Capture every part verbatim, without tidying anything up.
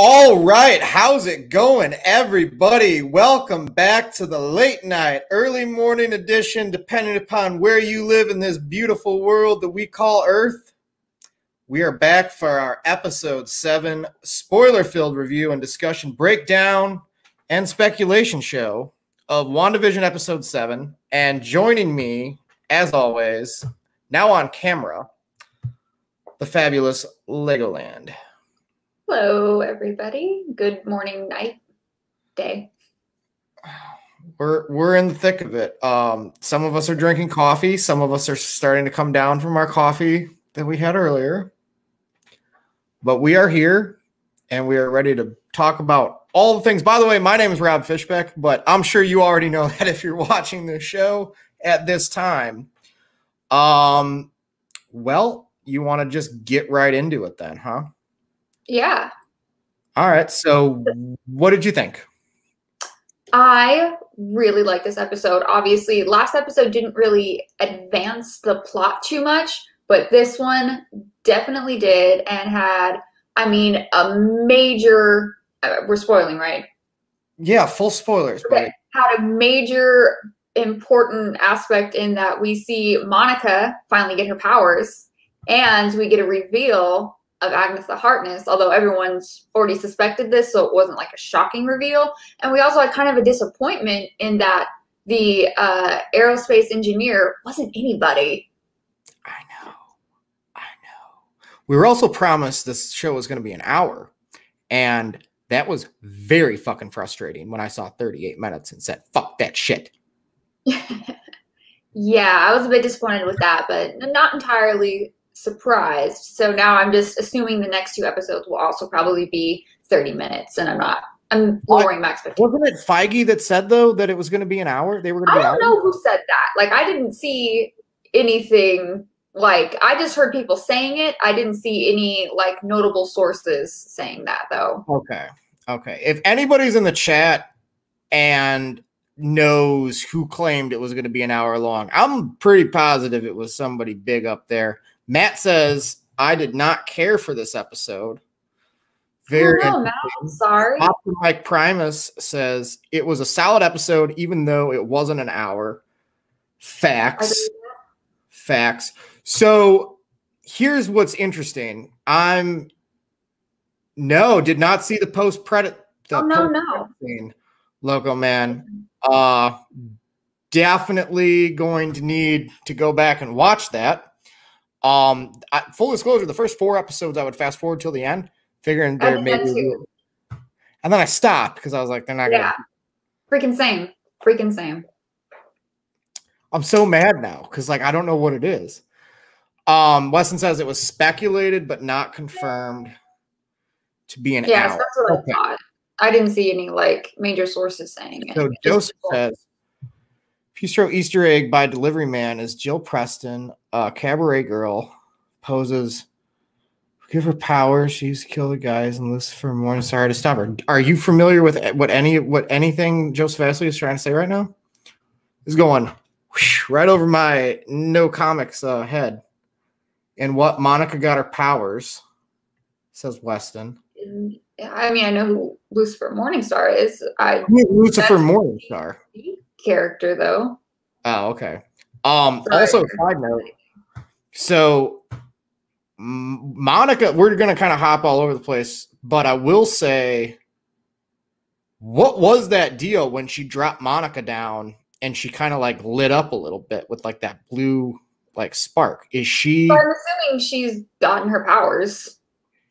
All right, how's it going, everybody? Welcome back to the late night, early morning edition, depending upon where you live in this beautiful world that we call Earth. We are back for our episode seven spoiler-filled review and discussion, breakdown, and speculation show of WandaVision episode seven. And joining me, as always, now on camera, the fabulous Legoland. Hello, everybody. Good morning, night, day. We're we're in the thick of it. Um, some of us are drinking coffee. Some of us are starting to come down from our coffee that we had earlier. But we are here, and we are ready to talk about all the things. By the way, my name is Rob Fishbeck, but I'm sure you already know that if you're watching this show at this time. Um, well, you want to just get right into it then, huh? Yeah. All right. So what did you think? I really like this episode. Obviously, last episode didn't really advance the plot too much, but this one definitely did and had, I mean, a major, we're spoiling, right? Yeah, full spoilers. But had a major important aspect in that we see Monica finally get her powers and we get a reveal of Agatha Harkness, although everyone's already suspected this, so it wasn't like a shocking reveal. And we also had kind of a disappointment in that the uh, aerospace engineer wasn't anybody. I know. I know. We were also promised this show was going to be an hour, and that was very fucking frustrating when I saw thirty-eight minutes and said, fuck that shit. Yeah, I was a bit disappointed with that, but not entirely surprised. So now I'm just assuming the next two episodes will also probably be thirty minutes, and I'm not, I'm lowering my expectations. Wasn't it Feige that said though that it was going to be an hour? They were going to be I don't know who said that. Like, I didn't see anything. Like, I just heard people saying it. I didn't see any like notable sources saying that though. Okay. Okay. If anybody's in the chat and knows who claimed it was going to be an hour long, I'm pretty positive it was somebody big up there. Matt says, I did not care for this episode. Very oh, no, no, I'm sorry. Mike Primus says, it was a solid episode, even though it wasn't an hour. Facts. Facts. So here's what's interesting. I'm, no, did not see the post-credit. The oh, no, no. Scene. Loco Man. Uh, definitely going to need to go back and watch that. Um, I, full disclosure, the first four episodes I would fast forward till the end, figuring there may be, and then I stopped because I was like, they're not yeah. gonna. Freaking same, freaking same. I'm so mad now because like I don't know what it is. Um, Weston says it was speculated but not confirmed to be an yeah, hour. Yeah, so that's what okay. I thought. I didn't see any like major sources saying it. So Joseph says, Pietro Easter egg by Delivery Man is Jill Preston, a cabaret girl, poses, give her power. She used to kill the guys and Lucifer Morningstar to stop her. Are you familiar with what any what anything Joseph Astley is trying to say right now? He's going whoosh, right over my no comics uh, head. And what Monica got her powers, says Weston. I mean, I know who Lucifer Morningstar is. I, I mean, Lucifer Morningstar. Character though. Oh, okay. Um, Sorry. Also, side note. So, Monica, we're gonna kind of hop all over the place, but I will say, what was that deal when she dropped Monica down and she kind of like lit up a little bit with like that blue like spark? Is she? So I'm assuming she's gotten her powers.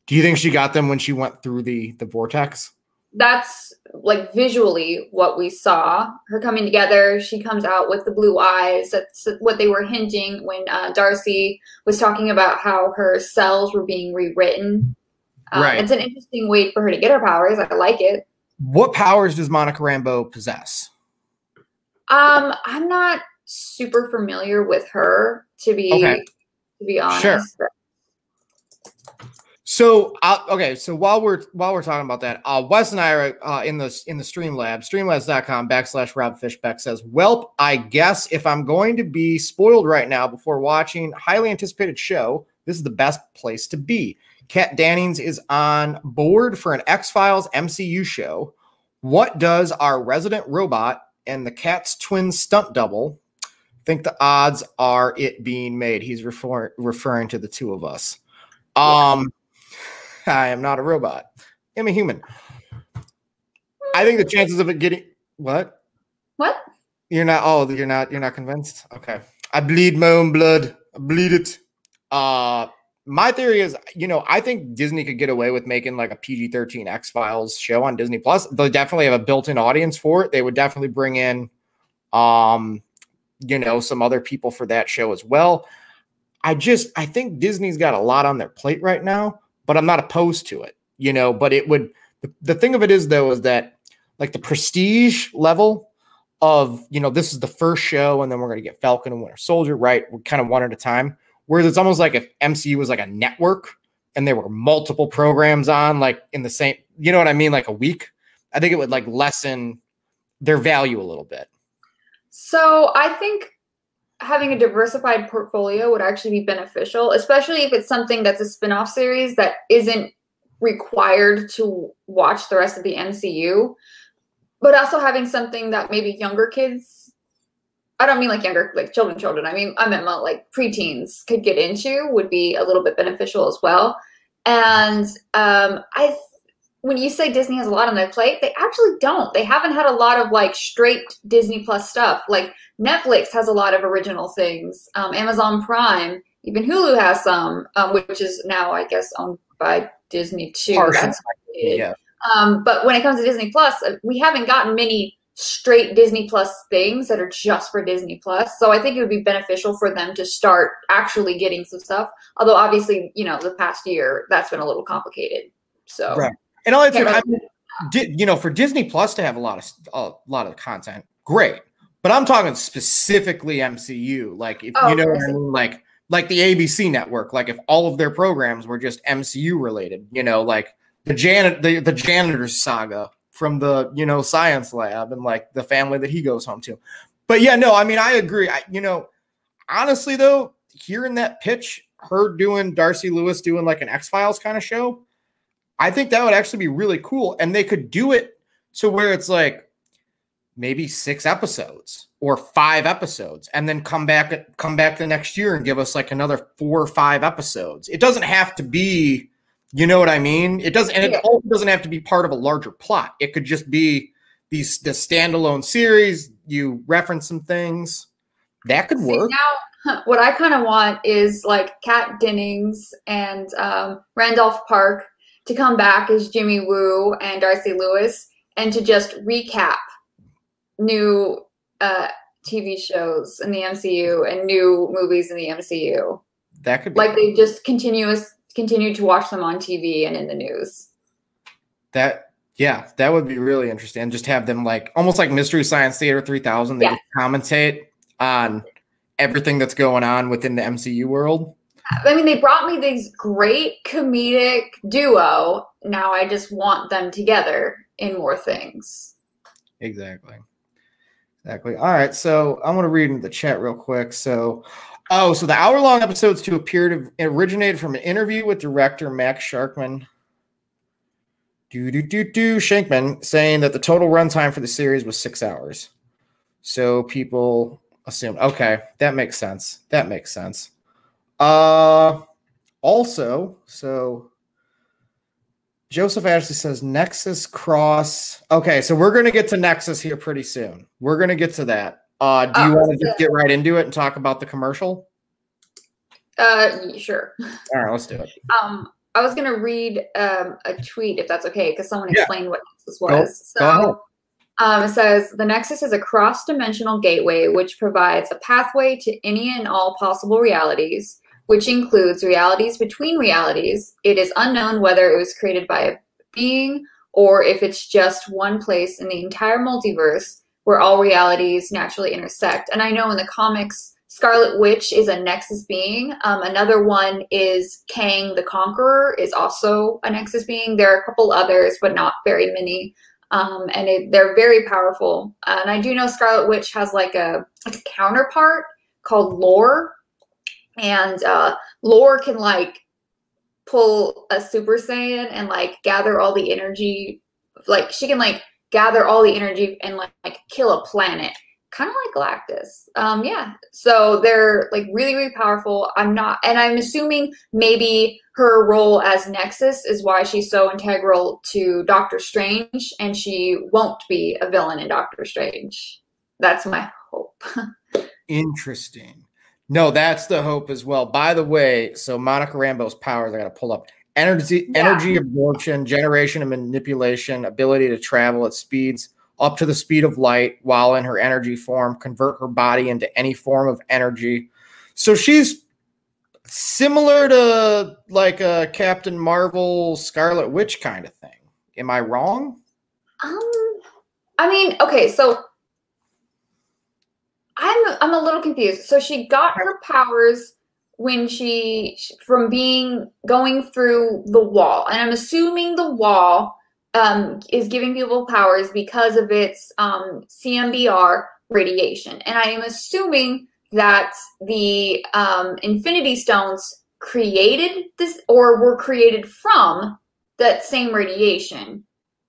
Do you think she got them when she went through the the vortex? That's like visually what we saw, her coming together. She comes out with the blue eyes. That's what they were hinting when uh, Darcy was talking about how her cells were being rewritten. Um, right. It's an interesting way for her to get her powers. I like it. What powers does Monica Rambeau possess? Um, I'm not super familiar with her, to be, okay. to be honest. Sure. So uh, okay, so while we're while we're talking about that, uh, Wes and I are uh, in the in the Streamlab, streamlabs.com backslash Rob Fishbeck says, "Welp, I guess if I'm going to be spoiled right now before watching highly anticipated show, this is the best place to be. Kat Dennings is on board for an X-Files M C U show. What does our resident robot and the cat's twin stunt double think the odds are it being made?" He's refer referring to the two of us. Um. Yeah. I am not a robot. I'm a human. I think the chances of it getting what? What? You're not. Oh, you're not. You're not convinced. Okay. I bleed my own blood. I bleed it. Uh, my theory is, you know, I think Disney could get away with making like a P G thirteen X-Files show on Disney Plus. They definitely have a built-in audience for it. They would definitely bring in, um, you know, some other people for that show as well. I just, I think Disney's got a lot on their plate right now. But I'm not opposed to it, you know, but it would, the, the thing of it is though, is that like the prestige level of, you know, this is the first show and then we're going to get Falcon and Winter Soldier, right? We're kind of one at a time. Whereas it's almost like if M C U was like a network and there were multiple programs on like in the same, you know what I mean? Like a week, I think it would like lessen their value a little bit. So I think having a diversified portfolio would actually be beneficial, especially if it's something that's a spin-off series that isn't required to watch the rest of the M C U, but also having something that maybe younger kids, I don't mean like younger, like children, children. I mean, I meant like preteens could get into would be a little bit beneficial as well. And um, I, when you say Disney has a lot on their plate, they actually don't. They haven't had a lot of like straight Disney Plus stuff. Like Netflix has a lot of original things. Um, Amazon Prime, even Hulu has some, um, which is now, I guess, owned by Disney too. That's yeah. Um, but when it comes to Disney Plus, we haven't gotten many straight Disney Plus things that are just for Disney Plus. So I think it would be beneficial for them to start actually getting some stuff. Although obviously, you know, the past year, that's been a little complicated. So. Right. And all that's, I mean, did, you know, for Disney Plus to have a lot of a lot of content, great. But I'm talking specifically M C U, like if, oh, you know, okay. I mean, like like the A B C network, like if all of their programs were just M C U related, you know, like the janet the, the janitor's saga from the, you know, science lab and like the family that he goes home to. But yeah, no, I mean, I agree. I, you know, honestly though, hearing that pitch, her doing Darcy Lewis doing like an X-Files kind of show. I think that would actually be really cool. And they could do it to where it's like maybe six episodes or five episodes and then come back, come back the next year and give us like another four or five episodes. It doesn't have to be, you know what I mean? It doesn't, and it also doesn't have to be part of a larger plot. It could just be these, the standalone series. You reference some things that could work. See, now what I kind of want is like Kat Dennings and um, Randolph Park to come back as Jimmy Woo and Darcy Lewis and to just recap new uh, T V shows in the M C U and new movies in the M C U. That could be like they just continuous continue to watch them on T V and in the news. That, yeah, that would be really interesting. And just have them like almost like Mystery Science Theater three thousand. They yeah. commentate on everything that's going on within the M C U world. I mean, they brought me this great comedic duo. Now I just want them together in more things. Exactly. Exactly. All right. So I want to read into the chat real quick. So, oh, so the hour-long episodes to appear to originate from an interview with director Max Sharkman. Do do do do Shankman saying that the total runtime for the series was six hours. So people assume. Okay, that makes sense. That makes sense. Uh, also, so Joseph Ashley says Nexus Cross. Okay, so we're going to get to Nexus here pretty soon. We're going to get to that. Uh, do oh, you want to just get right into it and talk about the commercial? Uh, sure. All right, let's do it. Um, I was going to read um, a tweet if that's okay, because someone yeah. explained what Nexus was. Go, so. Go ahead. Um, it says, the Nexus is a cross-dimensional gateway which provides a pathway to any and all possible realities, which includes realities between realities. It is unknown whether it was created by a being or if it's just one place in the entire multiverse where all realities naturally intersect. And I know in the comics, Scarlet Witch is a Nexus being. Um, another one is Kang the Conqueror is also a Nexus being. There are a couple others, but not very many. Um, and it, they're very powerful. Uh, and I do know Scarlet Witch has like a, like a counterpart called Lore. And uh, Lore can like pull a Super Saiyan and like gather all the energy. Like she can like gather all the energy and like, like kill a planet. Kind of like Galactus. Um, yeah. So they're like really, really powerful. I'm not, and I'm assuming maybe her role as Nexus is why she's so integral to Doctor Strange, and she won't be a villain in Doctor Strange. That's my hope. Interesting. No, that's the hope as well. By the way, so Monica Rambeau's powers, I got to pull up. Energy, yeah. energy absorption, generation and manipulation, ability to travel at speeds up to the speed of light while in her energy form, convert her body into any form of energy. So she's similar to like a Captain Marvel, Scarlet Witch kind of thing. Am I wrong? Um, I mean, okay, so I'm, I'm a little confused. So she got her powers when she, from being, going through the wall. And I'm assuming the wall Um, is giving people powers because of its um, C M B R radiation. And I am assuming that the um, Infinity Stones created this or were created from that same radiation.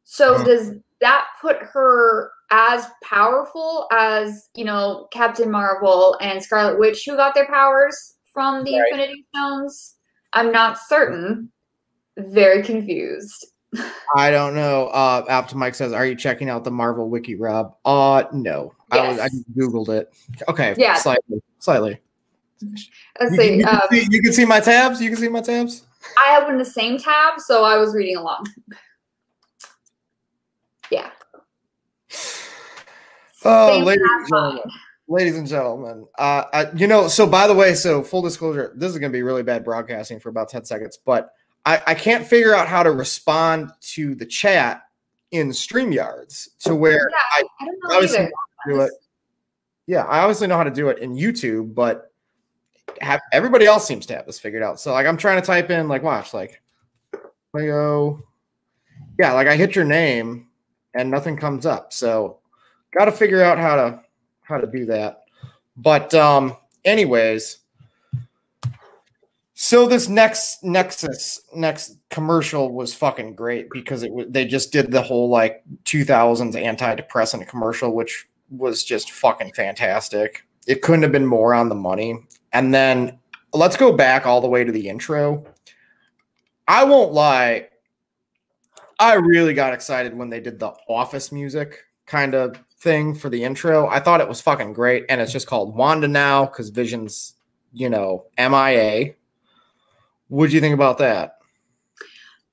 So oh. does that put her as powerful as, you know, Captain Marvel and Scarlet Witch, who got their powers from the right. Infinity Stones? I'm not certain. Very confused. I don't know. Uh, Optimike says, "Are you checking out the Marvel Wiki, Rob?" Uh, no. Yes. I, I googled it. Okay. Yeah. Slightly. Slightly. Let's you, see, you, um, can see, you can see my tabs. You can see my tabs. I opened the same tab, so I was reading along. Yeah. Oh, ladies and, gentlemen, ladies and gentlemen, uh, I, you know. So, by the way, so full disclosure, this is going to be really bad broadcasting for about ten seconds, but. I, I can't figure out how to respond to the chat in StreamYards to where yeah, I, I don't know obviously either. Know how to do it. Yeah, I obviously know how to do it in YouTube, but have, everybody else seems to have this figured out. So like I'm trying to type in like watch like Leo. Yeah, like I hit your name and nothing comes up. So got to figure out how to how to do that. But um, anyways. So this next Nexus next commercial was fucking great because it w- they just did the whole like two thousands antidepressant commercial, which was just fucking fantastic. It couldn't have been more on the money. And then let's go back all the way to the intro. I won't lie. I really got excited when they did the Office music kind of thing for the intro. I thought it was fucking great. And it's just called Wanda now because Vision's, you know, M I A. What do you think about that?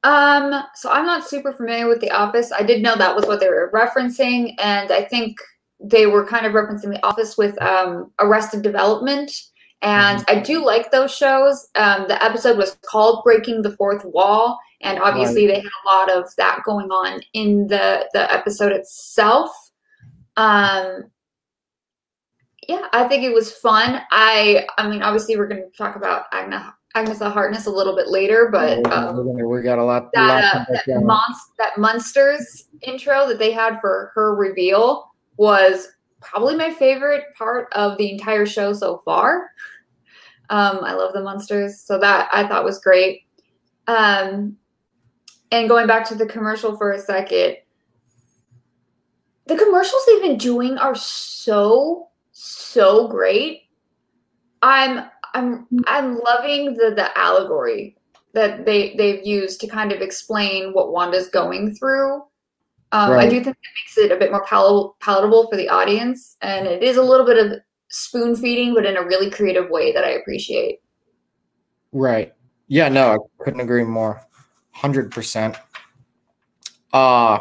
Um, so I'm not super familiar with The Office. I did know that was what they were referencing, and I think they were kind of referencing The Office with um, Arrested Development, and mm-hmm. I do like those shows. Um, the episode was called Breaking the Fourth Wall, and obviously right. they had a lot of that going on in the, the episode itself. Um, yeah, I think it was fun. I, I mean, obviously we're going to talk about Agatha. Agatha Harkness a little bit later, but um, we got a lot. That, uh, that, Monst- that Munsters intro that they had for her reveal was probably my favorite part of the entire show so far. Um, I love the Munsters, so that I thought was great. Um, and going back to the commercial for a second, the commercials they've been doing are so so great. I'm. I'm I'm loving the, the allegory that they, they've used to kind of explain what Wanda's going through. Um, right. I do think that makes it a bit more pal- palatable for the audience. And it is a little bit of spoon feeding, but in a really creative way that I appreciate. Right. Yeah, no, I couldn't agree more. one hundred percent. Uh,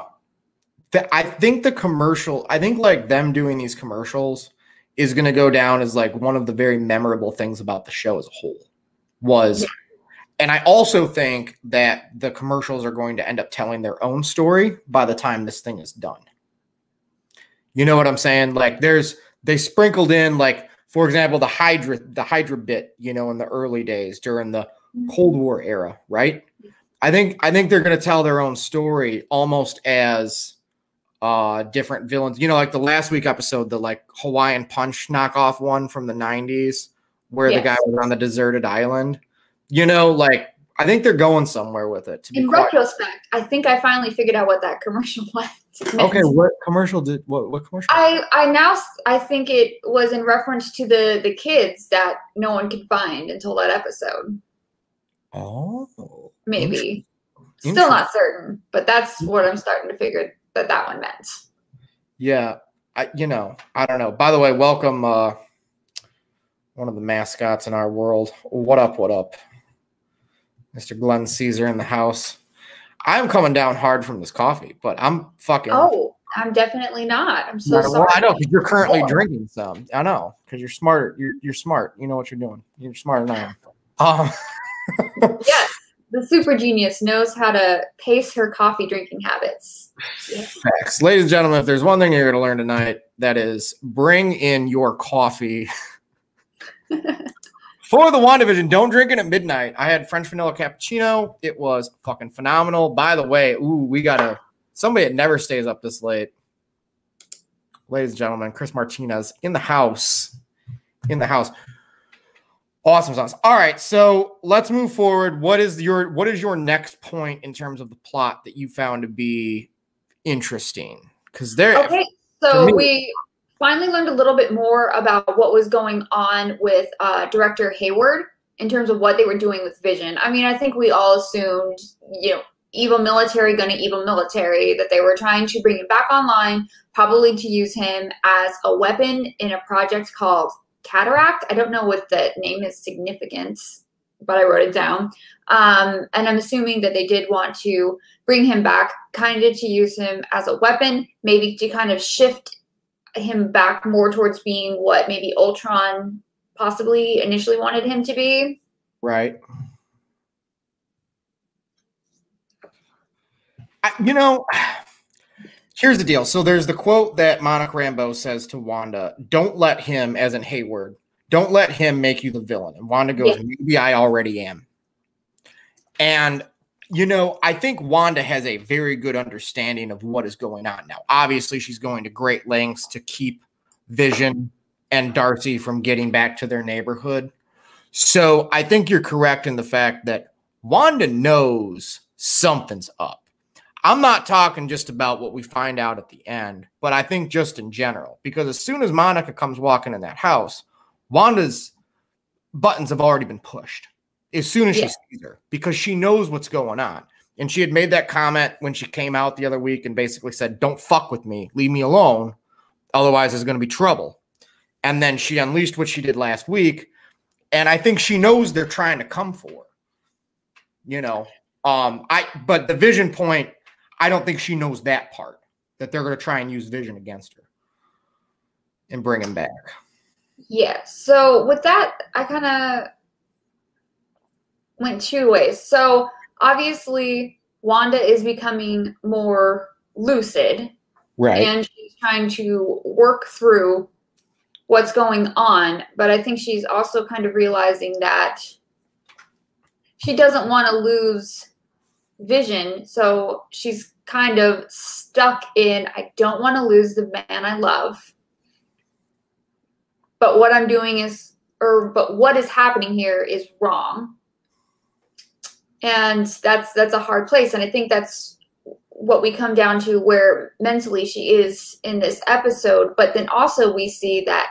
th- I think the commercial, I think like them doing these commercials is going to go down as like one of the very memorable things about the show as a whole was. Yeah. And I also think that the commercials are going to end up telling their own story by the time this thing is done. You know what I'm saying? Like there's, they sprinkled in like for example, the Hydra, the Hydra bit, you know, in the early days during the Cold War era, right? I think I think they're going to tell their own story almost as uh, different villains. You know, like the last week episode, the like Hawaiian Punch knockoff one from the nineties, where yes. the guy was on the deserted island. You know, like I think they're going somewhere with it. To be in quiet. Retrospect, I think I finally figured out what that commercial was. Okay, what commercial did what? What commercial? I I now I think it was in reference to the the kids that no one could find until that episode. Oh, maybe. Still not certain, but that's what I'm starting to figure that that one meant. Yeah, I you know I don't know. By the way, welcome uh, one of the mascots in our world. What up? What up? Mister Glenn Caesar in the house. I'm coming down hard from this coffee, but I'm fucking. Oh, I'm definitely not. I'm so not sorry. I know because you're currently oh. drinking some. I know because you're smarter. You're you're smart. You know what you're doing. You're smarter than I am. Um. Yes, the super genius knows how to pace her coffee drinking habits. Yes. Facts, ladies and gentlemen. If there's one thing you're going to learn tonight, that is bring in your coffee. For the WandaVision, don't drink it at midnight. I had French vanilla cappuccino. It was fucking phenomenal. By the way, ooh, we got a somebody that never stays up this late. Ladies and gentlemen, Chris Martinez in the house. In the house. Awesome sauce. All right, so let's move forward. What is your what is your next point in terms of the plot that you found to be interesting? Because there Okay, so me, we finally learned a little bit more about what was going on with uh, Director Hayward in terms of what they were doing with Vision. I mean, I think we all assumed, you know, evil military gonna evil military, that they were trying to bring him back online, probably to use him as a weapon in a project called Cataract. I don't know what the name is significant, but I wrote it down. Um, and I'm assuming that they did want to bring him back, kind of to use him as a weapon, maybe to kind of shift him back more towards being what maybe Ultron possibly initially wanted him to be. Right. I, you know, here's the deal. So there's the quote that Monica Rambeau says to Wanda, don't let him, as in Hayward, don't let him make you the villain. And Wanda goes, yeah. maybe I already am. And you know, I think Wanda has a very good understanding of what is going on now. Obviously, she's going to great lengths to keep Vision and Darcy from getting back to their neighborhood. So I think you're correct in the fact that Wanda knows something's up. I'm not talking just about what we find out at the end, but I think just in general. Because as soon as Monica comes walking in that house, Wanda's buttons have already been pushed. As soon as she yeah. sees her, because she knows what's going on. And she had made that comment when she came out the other week and basically said, don't fuck with me. Leave me alone. Otherwise, there's going to be trouble. And then she unleashed what she did last week. And I think she knows they're trying to come for her. You know, um, I. but the Vision point, I don't think she knows that part, that they're going to try and use Vision against her and bring him back. Yeah. So with that, I kind of went two ways. So obviously Wanda is becoming more lucid, right? And she's trying to work through what's going on, but I think she's also kind of realizing that she doesn't want to lose Vision, so she's kind of stuck in, I don't want to lose the man I love, but what I'm doing is, or but what is happening here is wrong. And that's that's a hard place. And I think that's what we come down to, where mentally she is in this episode. But then also we see that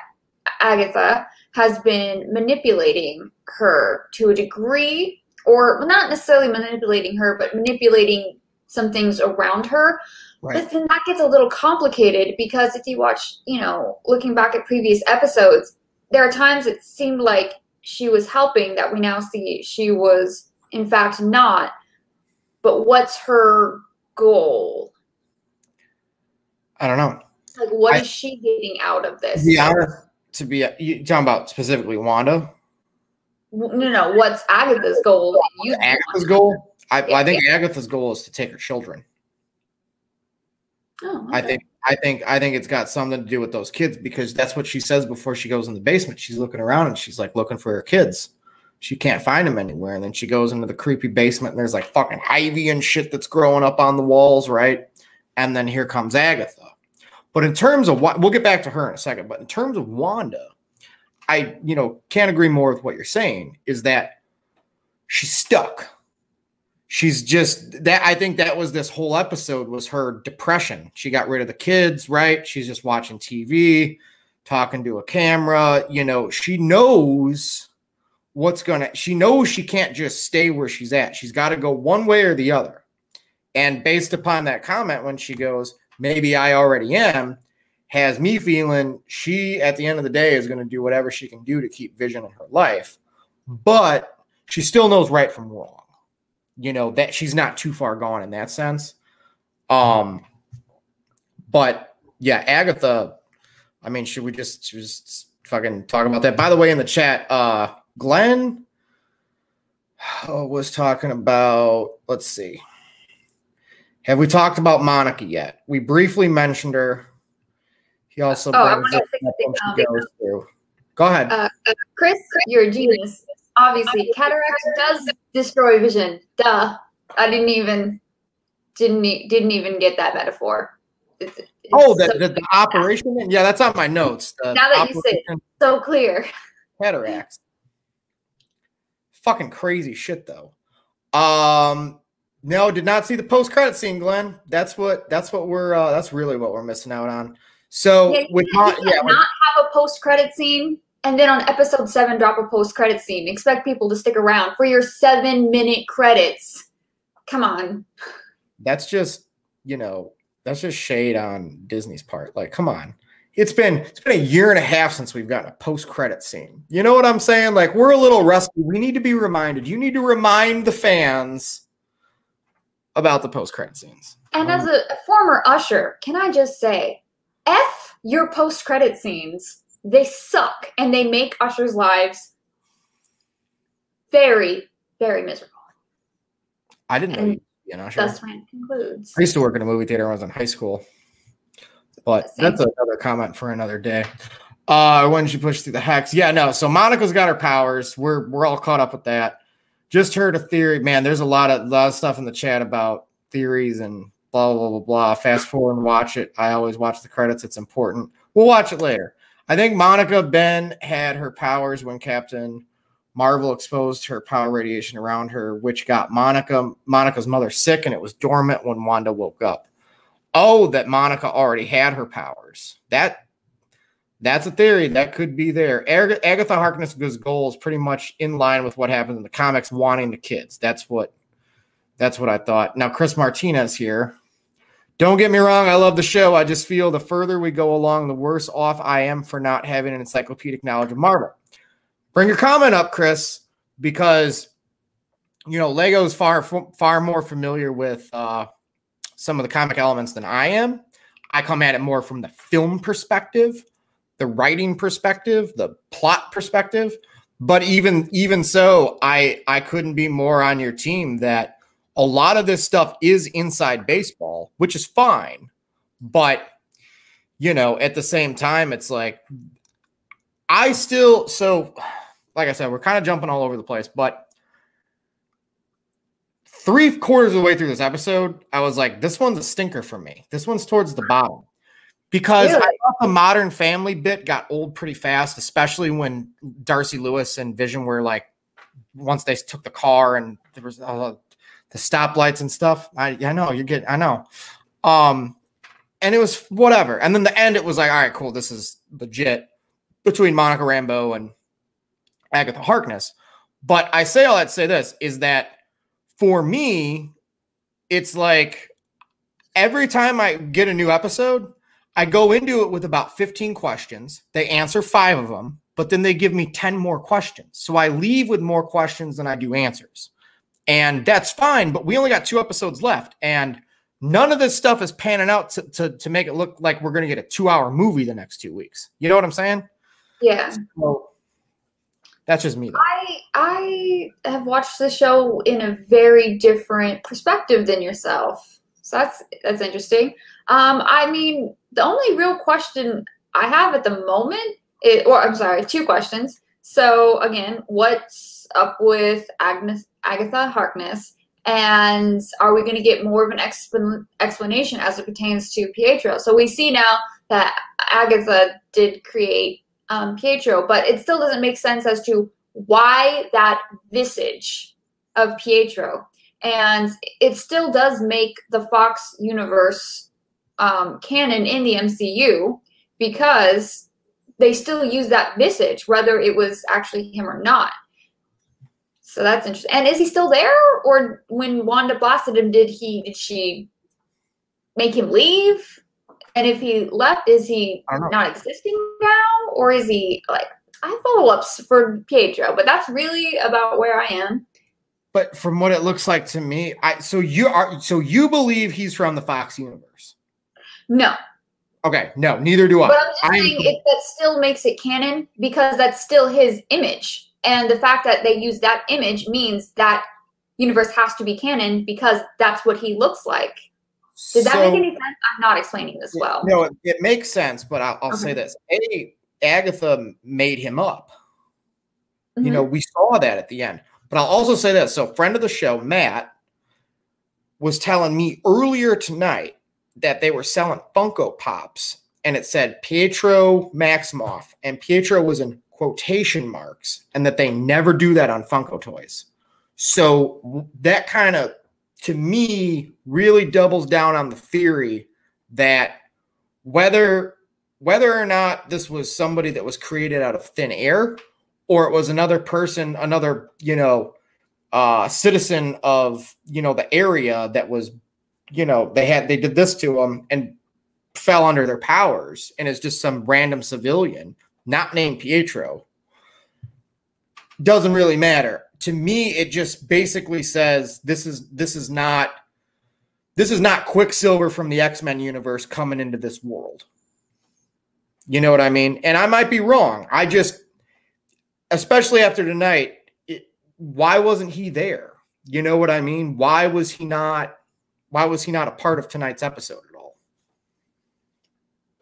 Agatha has been manipulating her to a degree, or well, not necessarily manipulating her, but manipulating some things around her. Right. But then that gets a little complicated, because if you watch, you know, looking back at previous episodes, there are times it seemed like she was helping that we now see she was in fact not, but what's her goal? I don't know. Like, what I, is she getting out of this? Yeah, to be you talking about specifically Wanda? No, no. What's Agatha's goal? You Agatha's goal? I, yeah, I think yeah. Agatha's goal is to take her children. Oh, okay. I think I think I think it's got something to do with those kids, because that's what she says before she goes in the basement. She's looking around and she's like looking for her kids. She can't find them anywhere. And then she goes into the creepy basement and there's like fucking ivy and shit that's growing up on the walls, right? And then here comes Agatha. But in terms of what, we'll get back to her in a second, but in terms of Wanda, I, you know, can't agree more with what you're saying, is that she's stuck. She's just that. I think that was this whole episode, was her depression. She got rid of the kids, right? She's just watching T V, talking to a camera. You know, she knows what's gonna, she knows she can't just stay where she's at. She's got to go one way or the other. And based upon that comment, when she goes, maybe I already am, has me feeling she, at the end of the day, is going to do whatever she can do to keep Vision in her life. But she still knows right from wrong. You know, that she's not too far gone in that sense. Um, but yeah, Agatha, I mean, should we just, should we just fucking talk about that? By the way, in the chat, uh, Glenn was talking about, let's see. Have we talked about Monica yet? We briefly mentioned her. He also oh, I want to say something about that. Go ahead. Uh, Chris, you're a genius. Obviously, cataract does destroy vision. Duh. I didn't even didn't e didn't even get that metaphor. It's, it's oh, the, so the, the operation. That. Yeah, that's on my notes. The now that you say it, so clear. Cataracts. Fucking crazy shit, though. Um, no, did not see the post-credit scene, Glenn. That's what that's what we're uh, that's really what we're missing out on. So yeah, we not, yeah, not have a post-credit scene. And then on episode seven, drop a post-credit scene. Expect people to stick around for your seven-minute credits. Come on. That's just, you know, that's just shade on Disney's part. Like, come on. It's been it's been a year and a half since we've gotten a post-credit scene. You know what I'm saying? Like, we're a little rusty. We need to be reminded. You need to remind the fans about the post-credit scenes. And um, as a, a former usher, can I just say, F your post-credit scenes. They suck, and they make ushers' lives very, very miserable. I didn't know and you could be an usher. That's when it concludes. I used to work in a movie theater when I was in high school, but that's another comment for another day. Uh, when she pushed through the hex, yeah, no. So Monica's got her powers. We're we're all caught up with that. Just heard a theory, man. There's a lot of lot of stuff in the chat about theories and blah blah blah blah. Fast forward and watch it. I always watch the credits. It's important. We'll watch it later. I think Monica Ben had her powers when Captain Marvel exposed her power radiation around her, which got Monica Monica's mother sick, and it was dormant when Wanda woke up. Oh, that Monica already had her powers. That that's a theory that could be there. Ag Agatha Harkness's goal is pretty much in line with what happens in the comics, wanting the kids. That's what that's what I thought. Now Chris Martinez here. Don't get me wrong, I love the show. I just feel the further we go along, the worse off I am for not having an encyclopedic knowledge of Marvel. Bring your comment up, Chris, because, you know, Lego's far, far more familiar with uh, some of the comic elements than I am. I come at it more from the film perspective, the writing perspective, the plot perspective. But even, even so, I, I couldn't be more on your team that a lot of this stuff is inside baseball, which is fine. But, you know, at the same time, it's like I still – so, like I said, we're kind of jumping all over the place. But three quarters of the way through this episode, I was like, this one's a stinker for me. This one's towards the bottom. Because really? I thought the Modern Family bit got old pretty fast, especially when Darcy Lewis and Vision were like – once they took the car and there was uh, – the stoplights and stuff. I, I know you're getting, I know. Um, and it was whatever. And then the end, it was like, all right, cool. This is legit between Monica Rambeau and Agatha Harkness. But I say all that to say this is that for me, it's like every time I get a new episode, I go into it with about fifteen questions. They answer five of them, but then they give me ten more questions. So I leave with more questions than I do answers. And that's fine, but we only got two episodes left, and none of this stuff is panning out to, to, to make it look like we're going to get a two-hour movie the next two weeks. You know what I'm saying? Yeah. So, that's just me. Though. I I have watched the show in a very different perspective than yourself. So that's that's interesting. Um, I mean, the only real question I have at the moment, is, or I'm sorry, two questions. So again, what's up with Agnes, Agatha Harkness? And are we going to get more of an exp explanation as it pertains to Pietro? So we see now that Agatha did create um, Pietro, but it still doesn't make sense as to why that visage of Pietro. And it still does make the Fox universe um, canon in the M C U, because they still use that visage, whether it was actually him or not. So that's interesting. And is he still there? Or when Wanda blasted him, did he, did she make him leave? And if he left, is he not existing now? Or is he like, I follow-ups for Pietro, but that's really about where I am. But from what it looks like to me, I so you are so you believe he's from the Fox universe? No. Okay, no, neither do I. But I'm just I'm, saying it, that still makes it canon, because that's still his image. And the fact that they use that image means that universe has to be canon, because that's what he looks like. Did so, that make any sense? I'm not explaining this well. No, it, it makes sense, but I'll, I'll okay. say this. A, Agatha made him up. Mm-hmm. You know, we saw that at the end. But I'll also say this. So friend of the show, Matt, was telling me earlier tonight that they were selling Funko Pops, and it said Pietro Maximoff, and Pietro was in quotation marks, and that they never do that on Funko toys. So that kind of, to me, really doubles down on the theory that whether whether or not this was somebody that was created out of thin air, or it was another person, another, you know, uh, citizen of, you know, the area that was, you know, they had, they did this to him and fell under their powers, and is just some random civilian not named Pietro. Doesn't really matter. To me, it just basically says this is this is not this is not Quicksilver from the X-Men universe coming into this world. You know what I mean? And I might be wrong. I just, especially after tonight, it, why wasn't he there? You know what I mean? Why was he not? Why was he not a part of tonight's episode at all?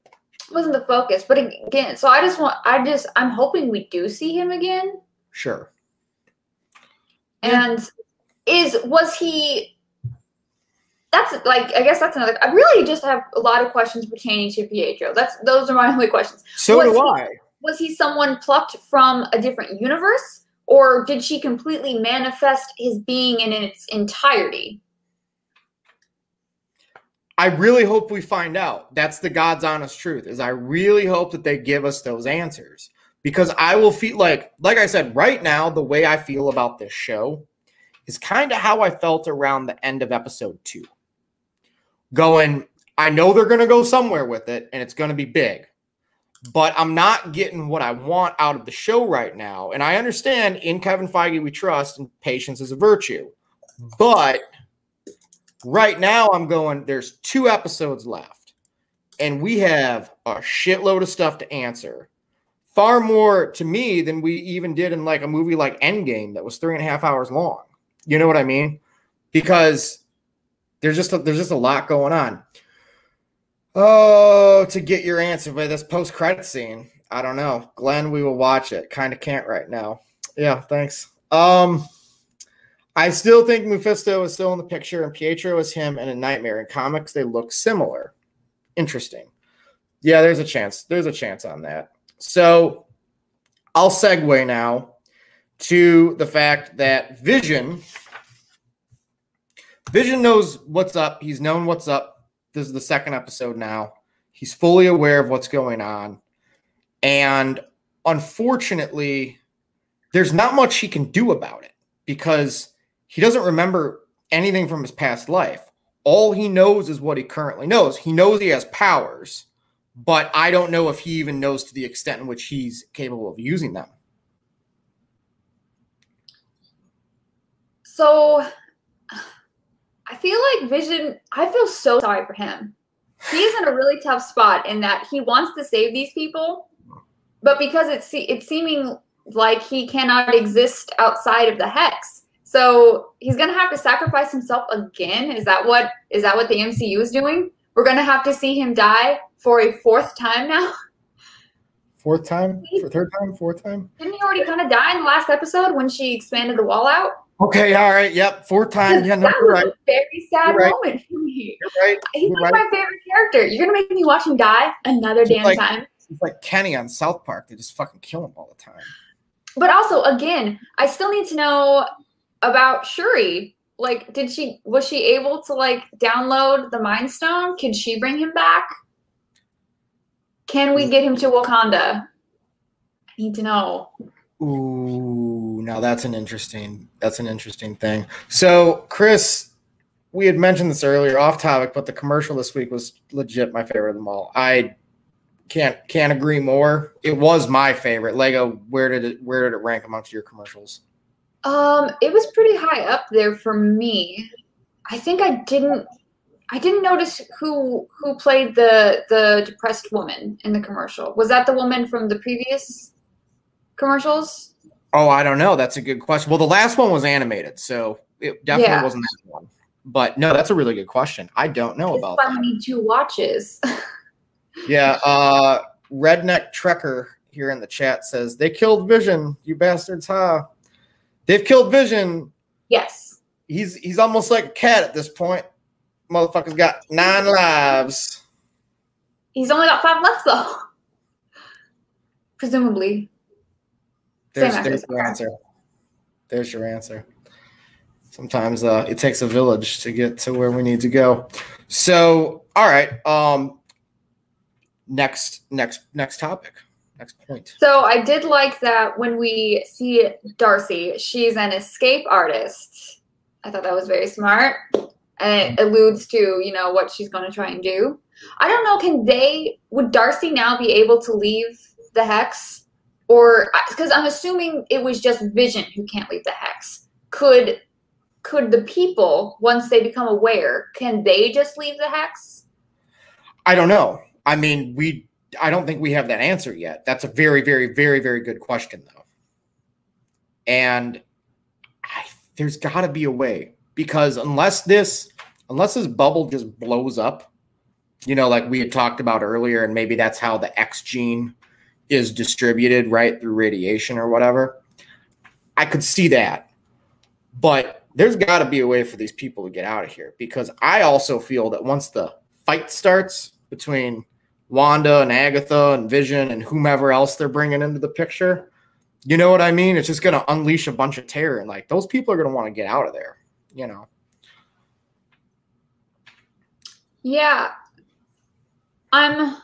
It wasn't the focus, but again, so I just want, I just, I'm hoping we do see him again. Sure. And yeah. is was he? That's like, I guess that's another. I really just have a lot of questions pertaining to Pietro. That's those are my only questions. So was do I. He, was he someone plucked from a different universe, or did she completely manifest his being in its entirety? I really hope we find out. That's the God's honest truth, is I really hope that they give us those answers, because I will feel like, like I said, right now, the way I feel about this show is kind of how I felt around the end of episode two. Going, I know they're going to go somewhere with it, and it's going to be big. But I'm not getting what I want out of the show right now. And I understand in Kevin Feige we trust, and patience is a virtue. But right now I'm going, there's two episodes left, and we have a shitload of stuff to answer. Far more to me than we even did in like a movie like Endgame that was three and a half hours long. You know what I mean? Because there's just a, there's just a lot going on. Oh, to get your answer by this post-credit scene. I don't know. Glenn, we will watch it. Kind of can't right now. Yeah, thanks. Um, I still think Mephisto is still in the picture, and Pietro is him and a nightmare. In comics, they look similar. Interesting. Yeah, there's a chance. There's a chance on that. So I'll segue now to the fact that Vision, Vision knows what's up. He's known what's up. This is the second episode now. He's fully aware of what's going on. And unfortunately, there's not much he can do about it, because he doesn't remember anything from his past life. All he knows is what he currently knows. He knows he has powers, but I don't know if he even knows to the extent in which he's capable of using them. So... I feel like Vision, I feel so sorry for him. He's in a really tough spot in that he wants to save these people, but because it's, it's seeming like he cannot exist outside of the hex. So he's going to have to sacrifice himself again. Is that what is that what the M C U is doing? We're going to have to see him die for a fourth time now. Fourth time? Third time? Fourth time? Didn't he already kind of die in the last episode when she expanded the wall out? Okay, all right, yep, fourth time. Yeah, no, that was right. a very sad right. moment for me. You're right. He's you're like right. my favorite character. You're going to make me watch him die another she's damn like, time. He's like Kenny on South Park. They just fucking kill him all the time. But also, again, I still need to know about Shuri. Like, did she, was she able to, like, download the Mind Stone? Can she bring him back? Can we get him to Wakanda? I need to know. Ooh, now that's an interesting, that's an interesting thing. So, Chris, we had mentioned this earlier off topic, but the commercial this week was legit my favorite of them all. I can't can't agree more. It was my favorite. Lego, where did it where did it rank amongst your commercials? Um, it was pretty high up there for me. I think I didn't I didn't notice who who played the the depressed woman in the commercial. Was that the woman from the previous commercials? Oh, I don't know. That's a good question. Well, the last one was animated, so it definitely yeah. wasn't that one. But no, that's a really good question. I don't know about that. I need two watches. yeah, uh, Redneck Trekker here in the chat says, they killed Vision, you bastards, huh? They've killed Vision. Yes. He's he's almost like a cat at this point. Motherfucker's got nine lives. He's only got five left, though. Presumably. There's, there's your answer. There's your answer. Sometimes uh, it takes a village to get to where we need to go. So, all right. Um, next, next, next topic. Next point. So I did like that when we see Darcy, she's an escape artist. I thought that was very smart. And it alludes to, you know, what she's going to try and do. I don't know, can they, would Darcy now be able to leave the Hex? Or, because I'm assuming it was just Vision who can't leave the Hex. Could, could the people, once they become aware, can they just leave the Hex? I don't know. I mean, we, I don't think we have that answer yet. That's a very, very, very, very good question, though. And I, there's got to be a way. Because unless this, unless this bubble just blows up, you know, like we had talked about earlier, and maybe that's how the X gene is distributed, right, through radiation or whatever. I could see that. But there's got to be a way for these people to get out of here, because I also feel that once the fight starts between Wanda and Agatha and Vision and whomever else they're bringing into the picture, you know what I mean? It's just going to unleash a bunch of terror, and like those people are going to want to get out of there. You know. Yeah. I'm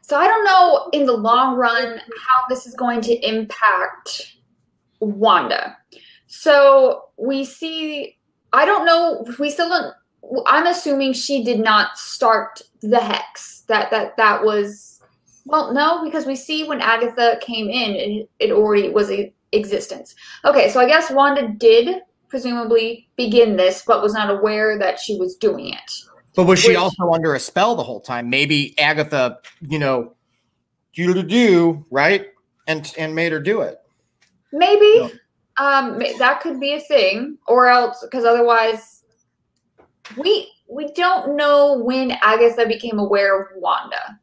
so I don't know in the long run how this is going to impact Wanda. So we see I don't know we still don't I'm assuming she did not start the Hex. That that that was well no because we see when Agatha came in it, it already was in existence. Okay, so I guess Wanda did presumably begin this, but was not aware that she was doing it. But was she Which, also under a spell the whole time? Maybe Agatha, you know, do to do right, and and made her do it. Maybe so. um, that could be a thing, or else because otherwise, we we don't know when Agatha became aware of Wanda.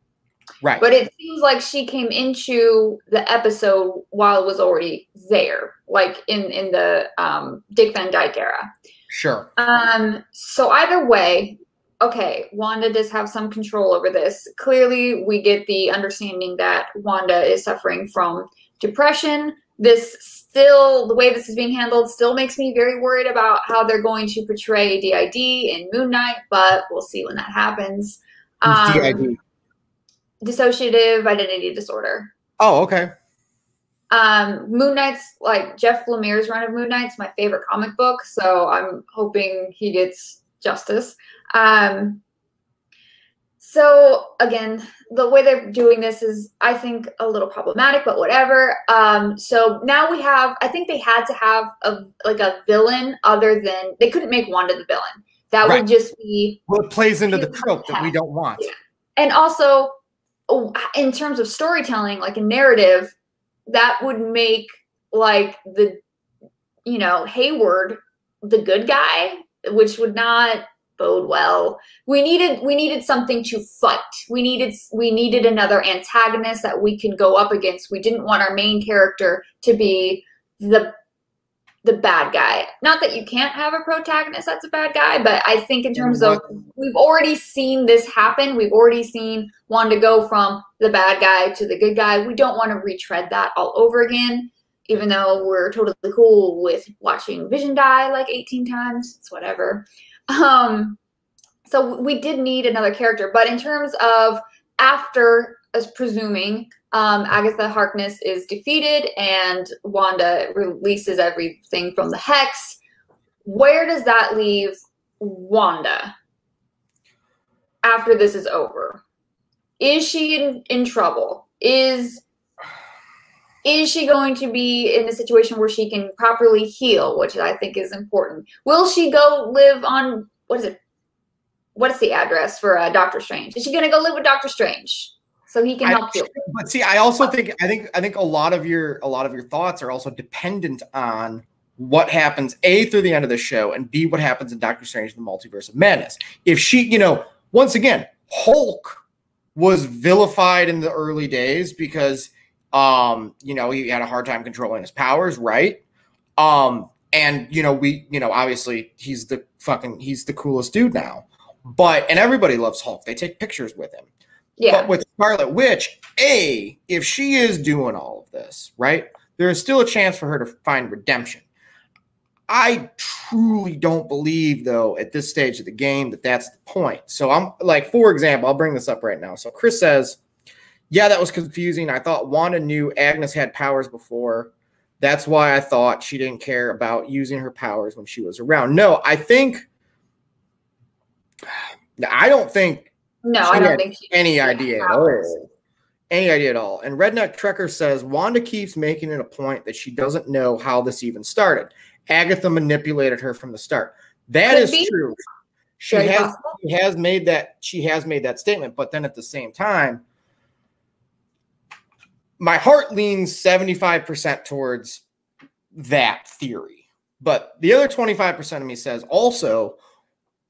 Right. But it seems like she came into the episode while it was already there, like in, in the um, Dick Van Dyke era. Sure. Um. So either way, okay, Wanda does have some control over this. Clearly, we get the understanding that Wanda is suffering from depression. This still, the way this is being handled still makes me very worried about how they're going to portray D I D in Moon Knight, but we'll see when that happens. Um, D I D. Dissociative identity disorder. Oh, okay. Um, Moon Knight's, like, Jeff Lemire's run of Moon Knight's my favorite comic book, so I'm hoping he gets justice. Um, so, again, the way they're doing this is, I think, a little problematic, but whatever. Um, so now we have, I think they had to have, a like, a villain other than, they couldn't make Wanda the villain. That right. would just be... Well, it plays into the trope that we don't want. Yeah. And also... in terms of storytelling, like a narrative, that would make like the, you know, Hayward the good guy, which would not bode well. We needed we needed something to fight. We needed we needed another antagonist that we can go up against. We didn't want our main character to be the the bad guy. Not that you can't have a protagonist that's a bad guy, but I think in terms of, we've already seen this happen. We've already seen Wanda go from the bad guy to the good guy. We don't want to retread that all over again, even though we're totally cool with watching Vision die like eighteen times. It's whatever. Um, so we did need another character. But in terms of after, as presuming, um, Agatha Harkness is defeated and Wanda releases everything from the Hex, where does that leave Wanda after this is over? Is she in, in trouble? Is, is she going to be in a situation where she can properly heal, which I think is important? Will she go live on, what is it? What's the address for uh, Doctor Strange? Is she going to go live with Doctor Strange so he can help you? But see, I also think I think I think a lot of your a lot of your thoughts are also dependent on what happens A, through the end of the show, and B, what happens in Doctor Strange: The Multiverse of Madness. If she, you know, once again, Hulk was vilified in the early days because um, you know, he had a hard time controlling his powers, right? Um, and you know, we, you know, obviously he's the fucking he's the coolest dude now. But and everybody loves Hulk. They take pictures with him. Yeah. But with Scarlet Witch, A, if she is doing all of this, right, there is still a chance for her to find redemption. I truly don't believe, though, at this stage of the game, that that's the point. So I'm like, for example, I'll bring this up right now. So Chris says, yeah, that was confusing. I thought Wanda knew Agnes had powers before. That's why I thought she didn't care about using her powers when she was around. No, I think – I don't think – No, she I don't think she any idea at all. Any idea at all. And Redneck Trekker says, Wanda keeps making it a point that she doesn't know how this even started. Agatha manipulated her from the start. That Could is be. true. She has, she has made that she has made that statement, but then at the same time, my heart leans seventy-five percent towards that theory. But the other twenty-five percent of me says also,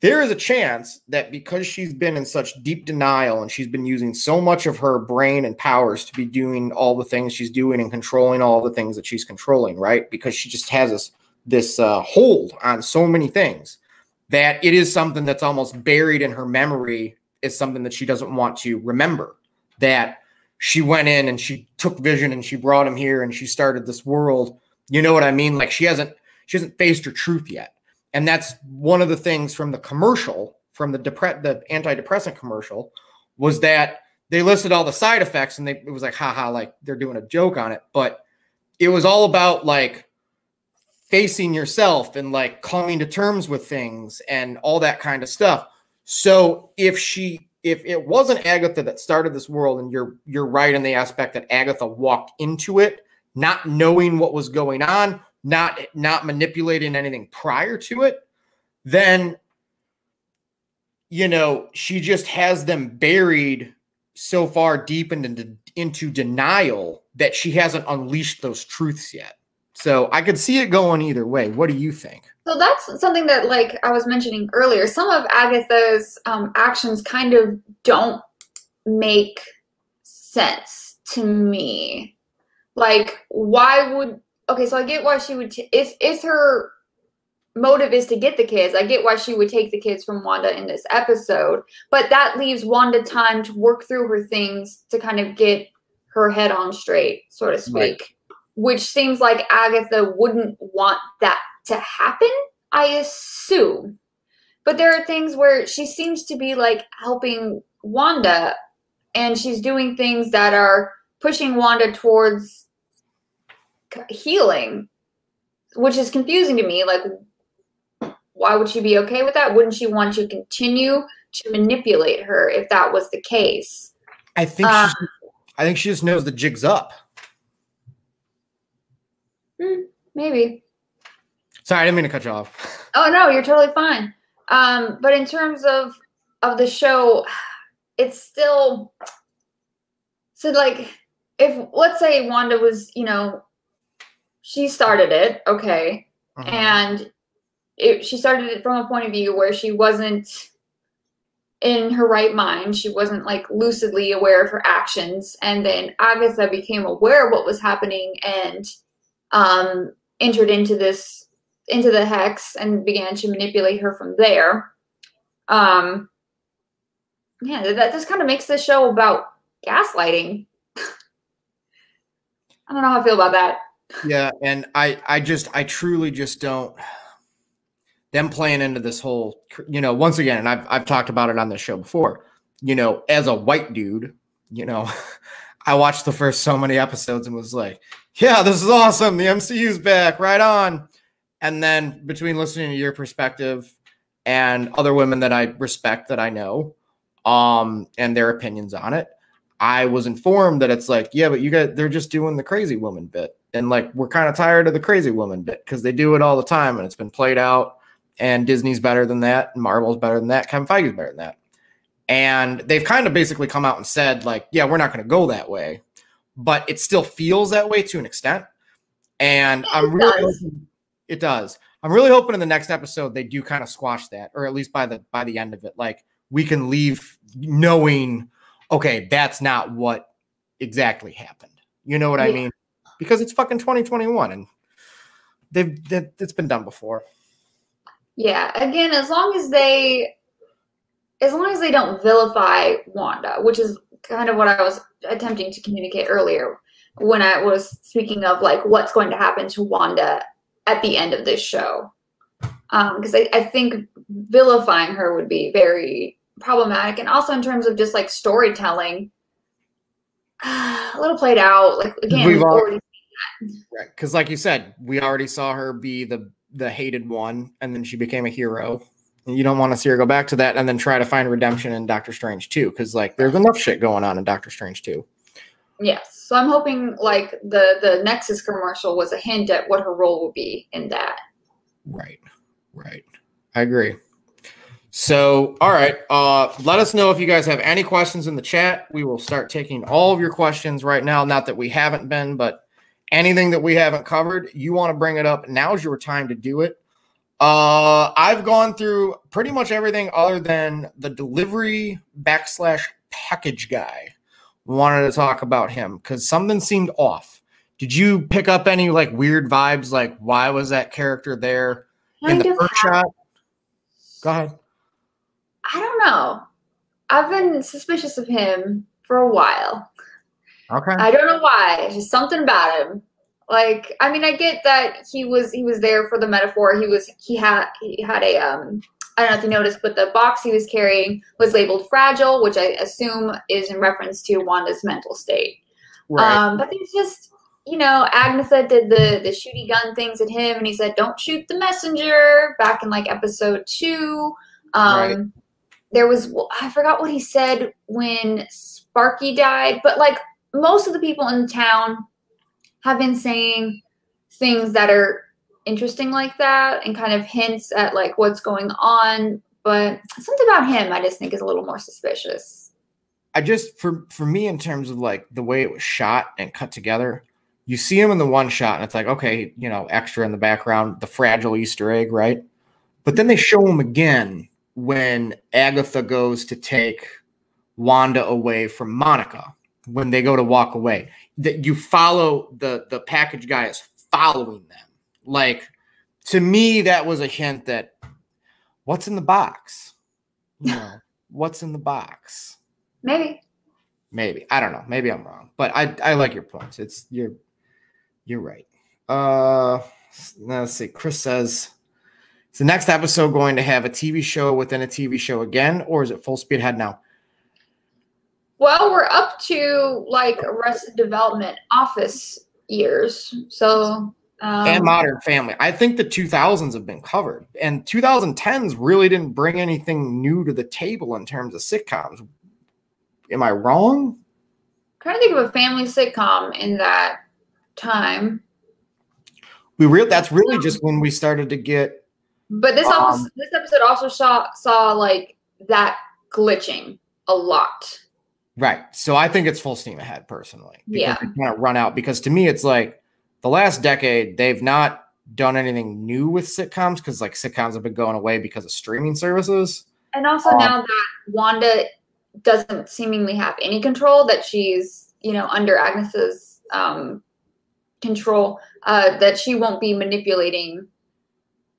there is a chance that because she's been in such deep denial and she's been using so much of her brain and powers to be doing all the things she's doing and controlling all the things that she's controlling, right? Because she just has this, this uh, hold on so many things, that it is something that's almost buried in her memory, is something that she doesn't want to remember, that she went in and she took Vision and she brought him here and she started this world. You know what I mean? Like she hasn't, she hasn't faced her truth yet. And that's one of the things from the commercial, from the depre- the antidepressant commercial, was that they listed all the side effects and they, it was like, haha, like they're doing a joke on it. But it was all about like facing yourself and like coming to terms with things and all that kind of stuff. So if she, if it wasn't Agatha that started this world, and you're, you're right in the aspect that Agatha walked into it not knowing what was going on, not not manipulating anything prior to it, then, you know, she just has them buried so far deep into, into denial that she hasn't unleashed those truths yet. So I could see it going either way. What do you think? So that's something that, like I was mentioning earlier, some of Agatha's um, actions kind of don't make sense to me. Like, why would... Okay, so I get why she would, t- if if her motive is to get the kids, I get why she would take the kids from Wanda in this episode, but that leaves Wanda time to work through her things to kind of get her head on straight, so to speak, right. Which seems like Agatha wouldn't want that to happen, I assume. But there are things where she seems to be like helping Wanda, and she's doing things that are pushing Wanda towards healing, which is confusing to me. Like, why would she be okay with that? Wouldn't she want to continue to manipulate her if that was the case? I think um, she, I think she just knows the jig's up. Maybe. Sorry, I didn't mean to cut you off. Oh no, you're totally fine. Um, but in terms of of the show, it's still so like if let's say Wanda was, you know, she started it, okay. Mm-hmm. And it, she started it from a point of view where she wasn't in her right mind. She wasn't like lucidly aware of her actions. And then Agatha became aware of what was happening and um, entered into this, into the hex and began to manipulate her from there. Um, yeah, that just kind of makes this show about gaslighting. I don't know how I feel about that. Yeah, and I, I just, I truly just don't. Them playing into this whole, you know, once again, and I've, I've talked about it on this show before, you know, as a white dude, you know, I watched the first so many episodes and was like, yeah, this is awesome. The M C U's back, right on. And then between listening to your perspective and other women that I respect that I know, um, and their opinions on it, I was informed that it's like, yeah, but you guys, they're just doing the crazy woman bit. And like, we're kind of tired of the crazy woman bit because they do it all the time and it's been played out. And Disney's better than that. And Marvel's better than that. Kevin Feige's better than that. And they've kind of basically come out and said, like, yeah, we're not going to go that way. But it still feels that way to an extent. And it I'm really does. Hoping, it does. I'm really hoping in the next episode they do kind of squash that, or at least by the by the end of it, like we can leave knowing, okay, that's not what exactly happened. You know what yeah. I mean? Because it's fucking twenty twenty-one, and they've that it's been done before. Yeah, again, as long as they, as long as they don't vilify Wanda, which is kind of what I was attempting to communicate earlier when I was speaking of like what's going to happen to Wanda at the end of this show. Because um, I, I think vilifying her would be very problematic. And also in terms of just like storytelling, uh, a little played out. Like, again, we've already seen that. Right, because like you said, we already saw her be the the hated one, and then she became a hero. And you don't want to see her go back to that and then try to find redemption in Doctor Strange two, because like there's enough shit going on in Doctor Strange two. Yes. So I'm hoping like the the Nexus commercial was a hint at what her role will be in that. Right. Right. I agree. So, all right. Uh, let us know if you guys have any questions in the chat. We will start taking all of your questions right now. Not that we haven't been, but anything that we haven't covered, you want to bring it up, now's your time to do it. Uh, I've gone through pretty much everything other than the delivery backslash package guy. Wanted to talk about him because something seemed off. Did you pick up any like weird vibes? Like, why was that character there in the first shot? Go ahead. I don't know. I've been suspicious of him for a while. Okay. I don't know why. Just something about him. Like, I mean, I get that he was he was there for the metaphor. He was he had he had a um I don't know if you noticed, but the box he was carrying was labeled fragile, which I assume is in reference to Wanda's mental state. Right. Um, but there's just, you know, Agatha did the the shooty gun things at him, and he said, "Don't shoot the messenger." Back in like episode two, um, right. There was I forgot what he said when Sparky died, but like. Most of the people in town have been saying things that are interesting like that and kind of hints at like what's going on. But something about him, I just think is a little more suspicious. I just, for, for me, in terms of like the way it was shot and cut together, you see him in the one shot and it's like, okay, you know, extra in the background, the fragile Easter egg, right? But then they show him again when Agatha goes to take Wanda away from Monica. When they go to walk away, that you follow the, the package guy is following them. Like, to me, that was a hint that what's in the box, you know, what's in the box. Maybe, maybe, I don't know. Maybe I'm wrong, but I, I like your points. It's you're, you're right. Uh, let's see. Chris says, is the next episode going to have a T V show within a T V show again, or is it full speed ahead now? Well, we're up to like Arrested Development, Office years, so um, and Modern Family. I think the two thousands have been covered, and twenty tens really didn't bring anything new to the table in terms of sitcoms. Am I wrong? I'm trying to think of a family sitcom in that time. We real that's really just when we started to get. But this um, also, this episode also saw saw like that glitching a lot. Right. So I think it's full steam ahead personally. Yeah. They kind of run out because to me, it's like the last decade, they've not done anything new with sitcoms, because like sitcoms have been going away because of streaming services. And also um, now that Wanda doesn't seemingly have any control, that she's, you know, under Agnes's um, control, uh, that she won't be manipulating,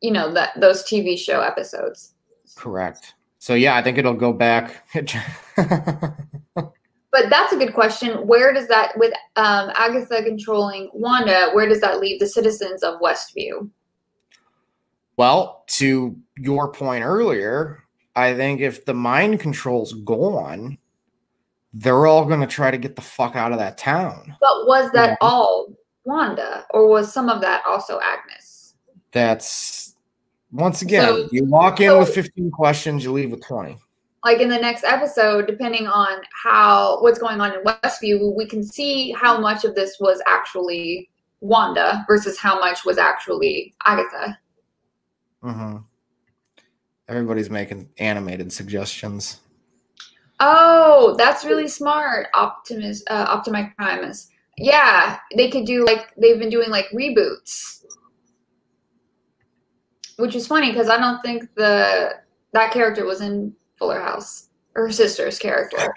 you know, that those T V show episodes. Correct. So yeah, I think it'll go back. But that's a good question. Where does that, with um, Agatha controlling Wanda, where does that leave the citizens of Westview? Well, to your point earlier, I think if the mind control's gone, they're all going to try to get the fuck out of that town. But was that all Wanda, or was some of that also Agnes? That's, once again, so, you walk in so, with fifteen questions, you leave with twenty. Like in the next episode, depending on how what's going on in Westview, we can see how much of this was actually Wanda versus how much was actually Agatha. Mm-hmm. Everybody's making animated suggestions. Oh, that's really smart, Optimus, uh, Optimus Primus. Yeah, they could do like they've been doing like reboots, which is funny because I don't think the that character was in Fuller House, or her sister's character.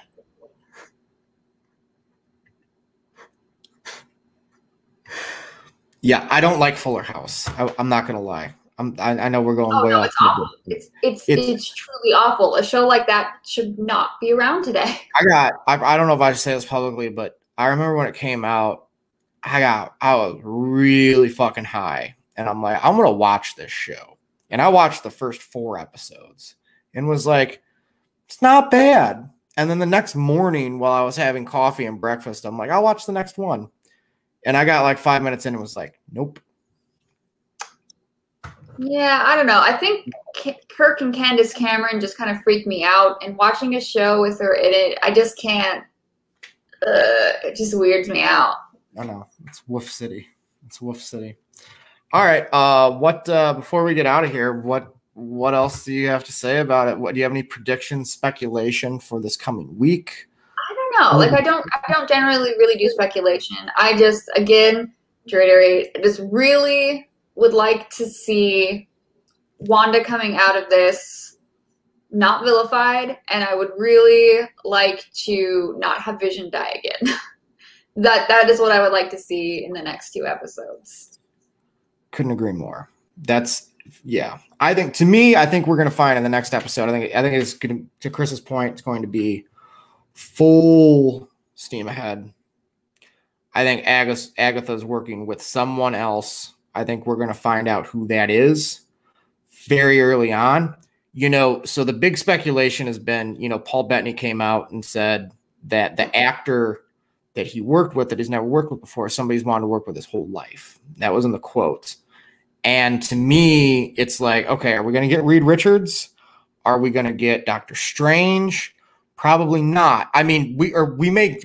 Yeah, I don't like Fuller House. I, I'm not gonna lie. I'm, I, I know we're going oh, way no, off. It's, awful. It's, it's, it's it's truly awful. A show like that should not be around today. I got. I, I don't know if I should say this publicly, but I remember when it came out, I got. I was really fucking high, and I'm like, I'm gonna watch this show, and I watched the first four episodes, and was like, it's not bad. And then the next morning while I was having coffee and breakfast, I'm like, I'll watch the next one. And I got like five minutes in and was like, nope. Yeah, I don't know. I think K Kirk and Candace Cameron just kind of freaked me out. And watching a show with her in it, I just can't. Uh, it just weirds me out. I know. It's Wolf City. It's Wolf City. All right. Uh, what? Uh, before we get out of here, what? What else do you have to say about it? What do you have any predictions, speculation for this coming week? I don't know. Like I don't, I don't generally really do speculation. I just, again, to reiterate, just really would like to see Wanda coming out of this not vilified, and I would really like to not have Vision die again. that that is what I would like to see in the next two episodes. Couldn't agree more. That's. Yeah, I think to me, I think we're going to find in the next episode. I think I think it's going to, to Chris's point, it's going to be full steam ahead. I think Agatha Agatha's working with someone else. I think we're going to find out who that is very early on. You know, so the big speculation has been, you know, Paul Bettany came out and said that the actor that he worked with that he's never worked with before, somebody's wanted to work with his whole life. That was in the quote. And to me, it's like, okay, are we going to get Reed Richards? Are we going to get Doctor Strange? Probably not. I mean, we or we may,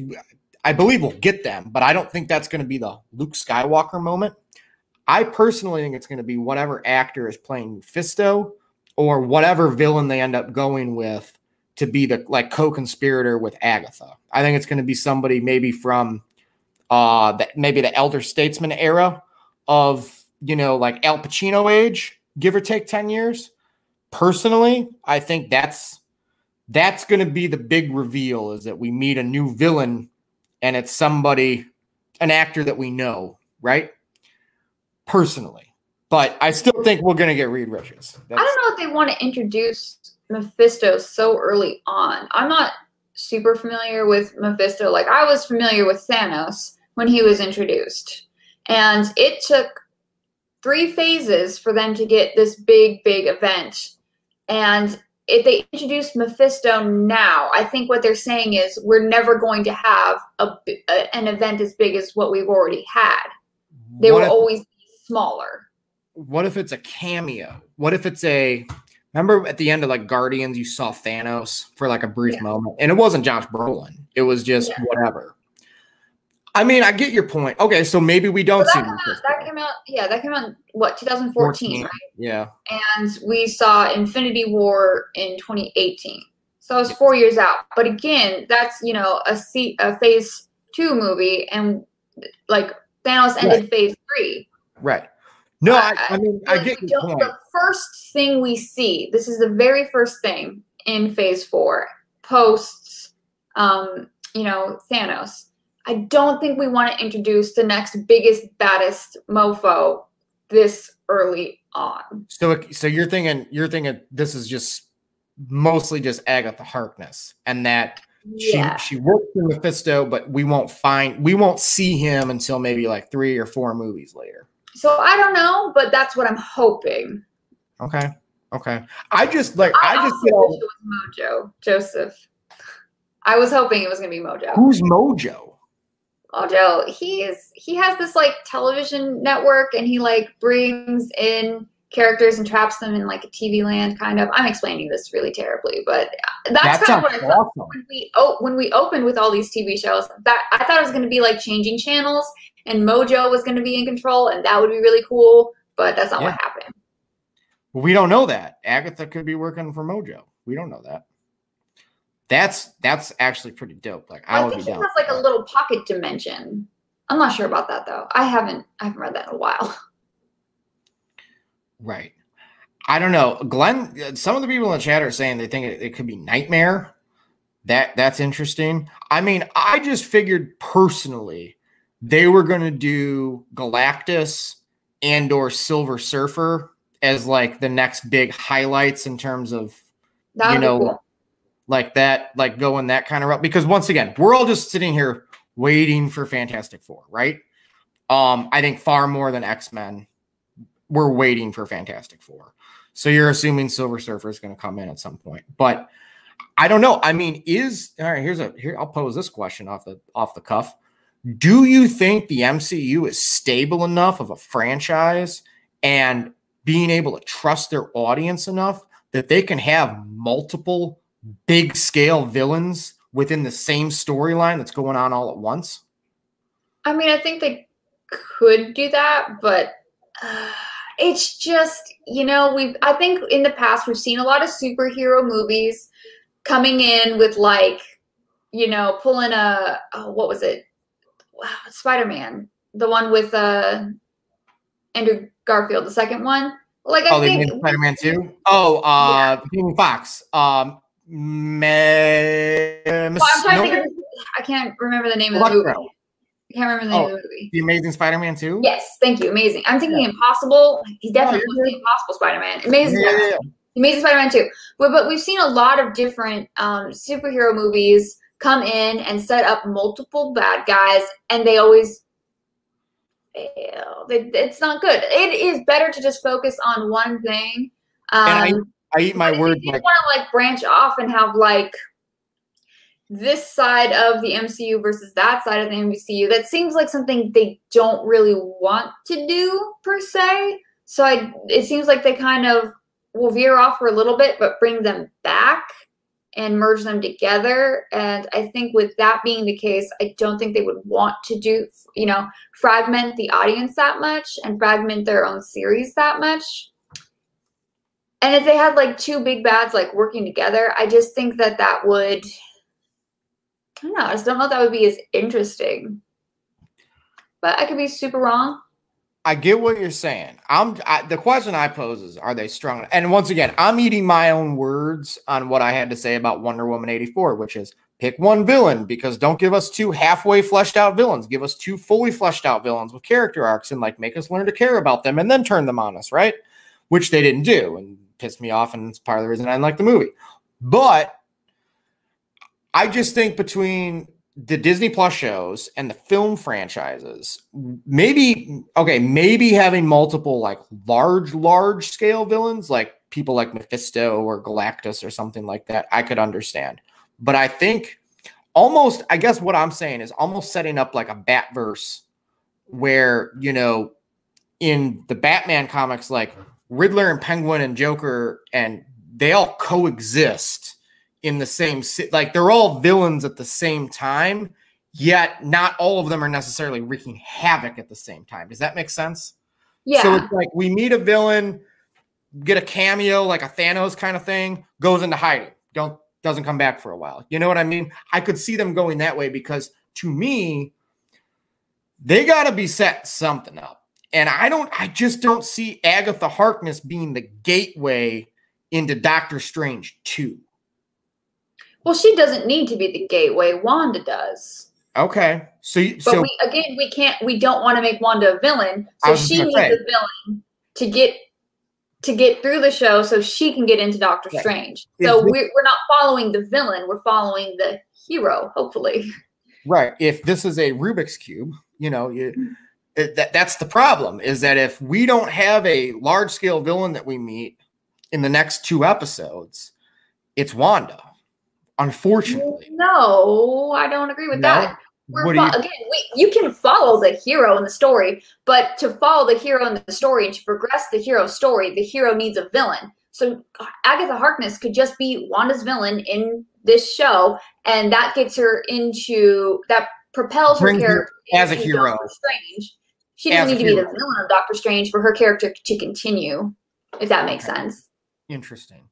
I believe we'll get them, but I don't think that's going to be the Luke Skywalker moment. I personally think it's going to be whatever actor is playing Mephisto or whatever villain they end up going with to be the like co-conspirator with Agatha. I think it's going to be somebody maybe from uh, the, maybe the Elder Statesman era of, you know, like Al Pacino age, give or take ten years. Personally, I think that's that's going to be the big reveal, is that we meet a new villain and it's somebody, an actor that we know, right? Personally. But I still think we're going to get Reed Richards. That's I don't know if they want to introduce Mephisto so early on. I'm not super familiar with Mephisto. Like, I was familiar with Thanos when he was introduced. And it took three phases for them to get this big, big event. And if they introduce Mephisto now, I think what they're saying is we're never going to have a, a, an event as big as what we've already had. They will always be smaller. What if it's a cameo? What if it's a, remember at the end of like Guardians, you saw Thanos for like a brief yeah. moment. And it wasn't Josh Brolin. It was just yeah. whatever. I mean, I get your point. Okay, so maybe we don't so see came out, that came out. Yeah, that came out what twenty fourteen, right? Yeah. And we saw Infinity War in twenty eighteen, so it was four years out. But again, that's you know a C, a Phase Two movie, and like Thanos ended right. Phase Three. Right. No, I, I, I mean, I get your point. The first thing we see, this is the very first thing in phase four, post, um, you know, Thanos. I don't think we want to introduce the next biggest, baddest mofo this early on. So, so you're thinking, you're thinking this is just mostly just Agatha Harkness, and that yeah. she she works in Mephisto, but we won't find, we won't see him until maybe like three or four movies later. So I don't know, but that's what I'm hoping. Okay, okay. I just like I, I just feel it was Mojo Joseph. I was hoping it was gonna be Mojo. Who's Mojo? Mojo, he is. He has this like television network, and he like brings in characters and traps them in like a T V land kind of. I'm explaining this really terribly, but that's that kind of what I thought awesome. when we oh when we opened with all these T V shows. That I thought it was gonna be like changing channels. And Mojo was going to be in control, and that would be really cool, but that's not yeah. what happened. We don't know that. Agatha could be working for Mojo. We don't know that. That's that's actually pretty dope. Like I, I would think be she down has like that. a little pocket dimension. I'm not sure about that though. I haven't I haven't read that in a while. Right. I don't know. Glenn, some of the people in the chat are saying they think it, it could be Nightmare. That that's interesting. I mean, I just figured personally they were going to do Galactus and or Silver Surfer as like the next big highlights in terms of, That'd you know, cool. like that, like going that kind of route. Because once again, we're all just sitting here waiting for Fantastic Four, right? Um, I think far more than X-Men, we're waiting for Fantastic Four. So you're assuming Silver Surfer is going to come in at some point, but I don't know. I mean, is, all right, here's a, here, I'll pose this question off the, off the cuff. Do you think the M C U is stable enough of a franchise and being able to trust their audience enough that they can have multiple big scale villains within the same storyline that's going on all at once? I mean, I think they could do that, but uh, it's just, you know, we've, I think in the past, we've seen a lot of superhero movies coming in with like, you know, pulling a, oh, what was it? Spider-Man, the one with uh, Andrew Garfield, the second one. Like I oh, think Spider-Man two. Oh, uh, yeah. Fox. Um, May- well, I'm trying no- to think of, I can't remember the name Black of the movie. Girl. I can't remember the name oh, of the movie. The Amazing Spider-Man two. Yes, thank you. Amazing. I'm thinking yeah. Impossible. He definitely oh, was the Impossible Spider-Man. Amazing. Yeah, Spider-Man. Yeah. Amazing Spider-Man two. But, but we've seen a lot of different um, superhero movies come in and set up multiple bad guys, and they always fail. It's not good. It is better to just focus on one thing. Um, and I, I eat my words. You like, want to like branch off and have like this side of the M C U versus that side of the M C U. That seems like something they don't really want to do per se. So I, it seems like they kind of will veer off for a little bit, but bring them back and merge them together. And I think with that being the case, I don't think they would want to do, you know, fragment the audience that much and fragment their own series that much. And if they had like two big bads like working together, I just think that that would, I don't know, I just don't know if that would be as interesting. But I could be super wrong. I get what you're saying. I'm I, the question I pose is, are they strong? And once again, I'm eating my own words on what I had to say about Wonder Woman eighty-four, which is pick one villain, because don't give us two halfway fleshed out villains. Give us two fully fleshed out villains with character arcs and like make us learn to care about them and then turn them on us, right? Which they didn't do and pissed me off, and it's part of the reason I didn't like the movie. But I just think between the Disney Plus shows and the film franchises, maybe, okay, maybe having multiple like large, large scale villains, like people like Mephisto or Galactus or something like that, I could understand. But I think almost, I guess what I'm saying is almost setting up like a Batverse where, you know, in the Batman comics, like Riddler and Penguin and Joker, and they all coexist in the same, like they're all villains at the same time, yet not all of them are necessarily wreaking havoc at the same time. Does that make sense? Yeah. So it's like we meet a villain, get a cameo, like a Thanos kind of thing, goes into hiding, don't doesn't come back for a while. You know what I mean? I could see them going that way because to me, they got to be set something up. And I don't, I just don't see Agatha Harkness being the gateway into Doctor Strange two. Well, she doesn't need to be the gateway. Wanda does. Okay. So, but so we, again, we can't, we don't want to make Wanda a villain. So she needs say. a villain to get, to get through the show so she can get into Doctor right. Strange. So this, we're, we're not following the villain. We're following the hero, hopefully. Right. If this is a Rubik's Cube, you know, you, that that's the problem, is that if we don't have a large scale villain that we meet in the next two episodes, it's Wanda. Unfortunately. No, I don't agree with no? that. We're what do you- again, we, you can follow the hero in the story, but to follow the hero in the story and to progress the hero's story, the hero needs a villain. So Agatha Harkness could just be Wanda's villain in this show, and that gets her into, that propels Bring her character her as a hero. Doctor Strange. She doesn't as need to hero. be the villain of Doctor Strange for her character to continue, if that makes okay. sense. Interesting.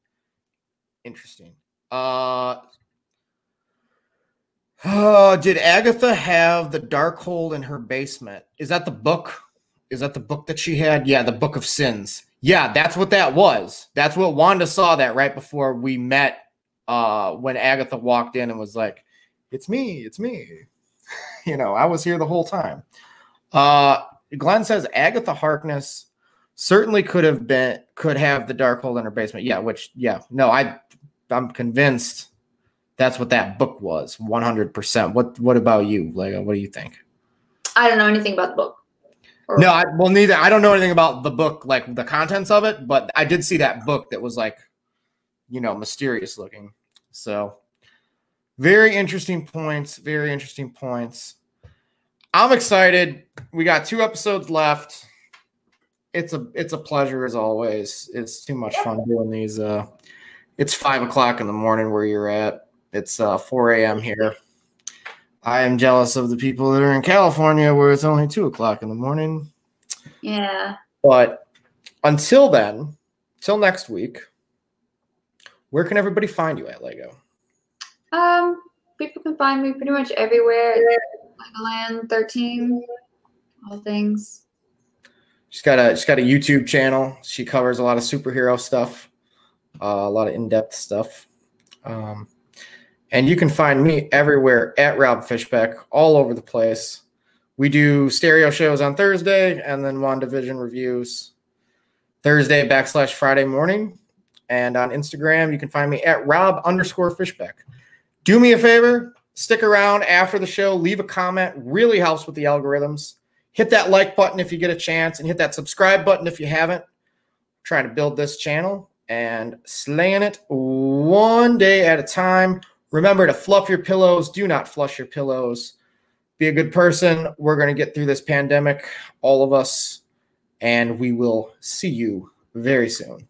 Interesting. Uh, uh, did Agatha have the Darkhold in her basement? Is that the book? Is that the book that she had? Yeah, the Book of Sins. Yeah, that's what that was. That's what Wanda saw that right before we met, uh, when Agatha walked in and was like, it's me, it's me. You know, I was here the whole time. Uh, Glenn says Agatha Harkness certainly could have been, could have the Darkhold in her basement. Yeah, which, yeah, no, I... I'm convinced that's what that book was, one hundred percent. What What about you, Lego? What do you think? I don't know anything about the book. Or no, I, well, neither. I don't know anything about the book, like the contents of it, but I did see that book that was like, you know, mysterious looking. So very interesting points, very interesting points. I'm excited. We got two episodes left. It's a, it's a pleasure as always. It's too much fun doing these. Uh, It's five o'clock in the morning where you're at. It's uh, four a.m. here. I am jealous of the people that are in California where it's only two o'clock in the morning. Yeah. But until then, till next week, where can everybody find you at, Lego? Um, people can find me pretty much everywhere. Legoland thirteen, all things. She's got a she's got a YouTube channel. She covers a lot of superhero stuff. Uh, a lot of in-depth stuff. Um, and you can find me everywhere at Rob Fishbeck, all over the place. We do stereo shows on Thursday and then WandaVision reviews Thursday backslash Friday morning. And on Instagram, you can find me at Rob underscore Fishbeck. Do me a favor, stick around after the show, leave a comment, really helps with the algorithms. Hit that like button if you get a chance and hit that subscribe button if you haven't. I'm trying to build this channel and slaying it one day at a time. Remember to fluff your pillows. Do not flush your pillows. Be a good person. We're going to get through this pandemic, all of us, and we will see you very soon.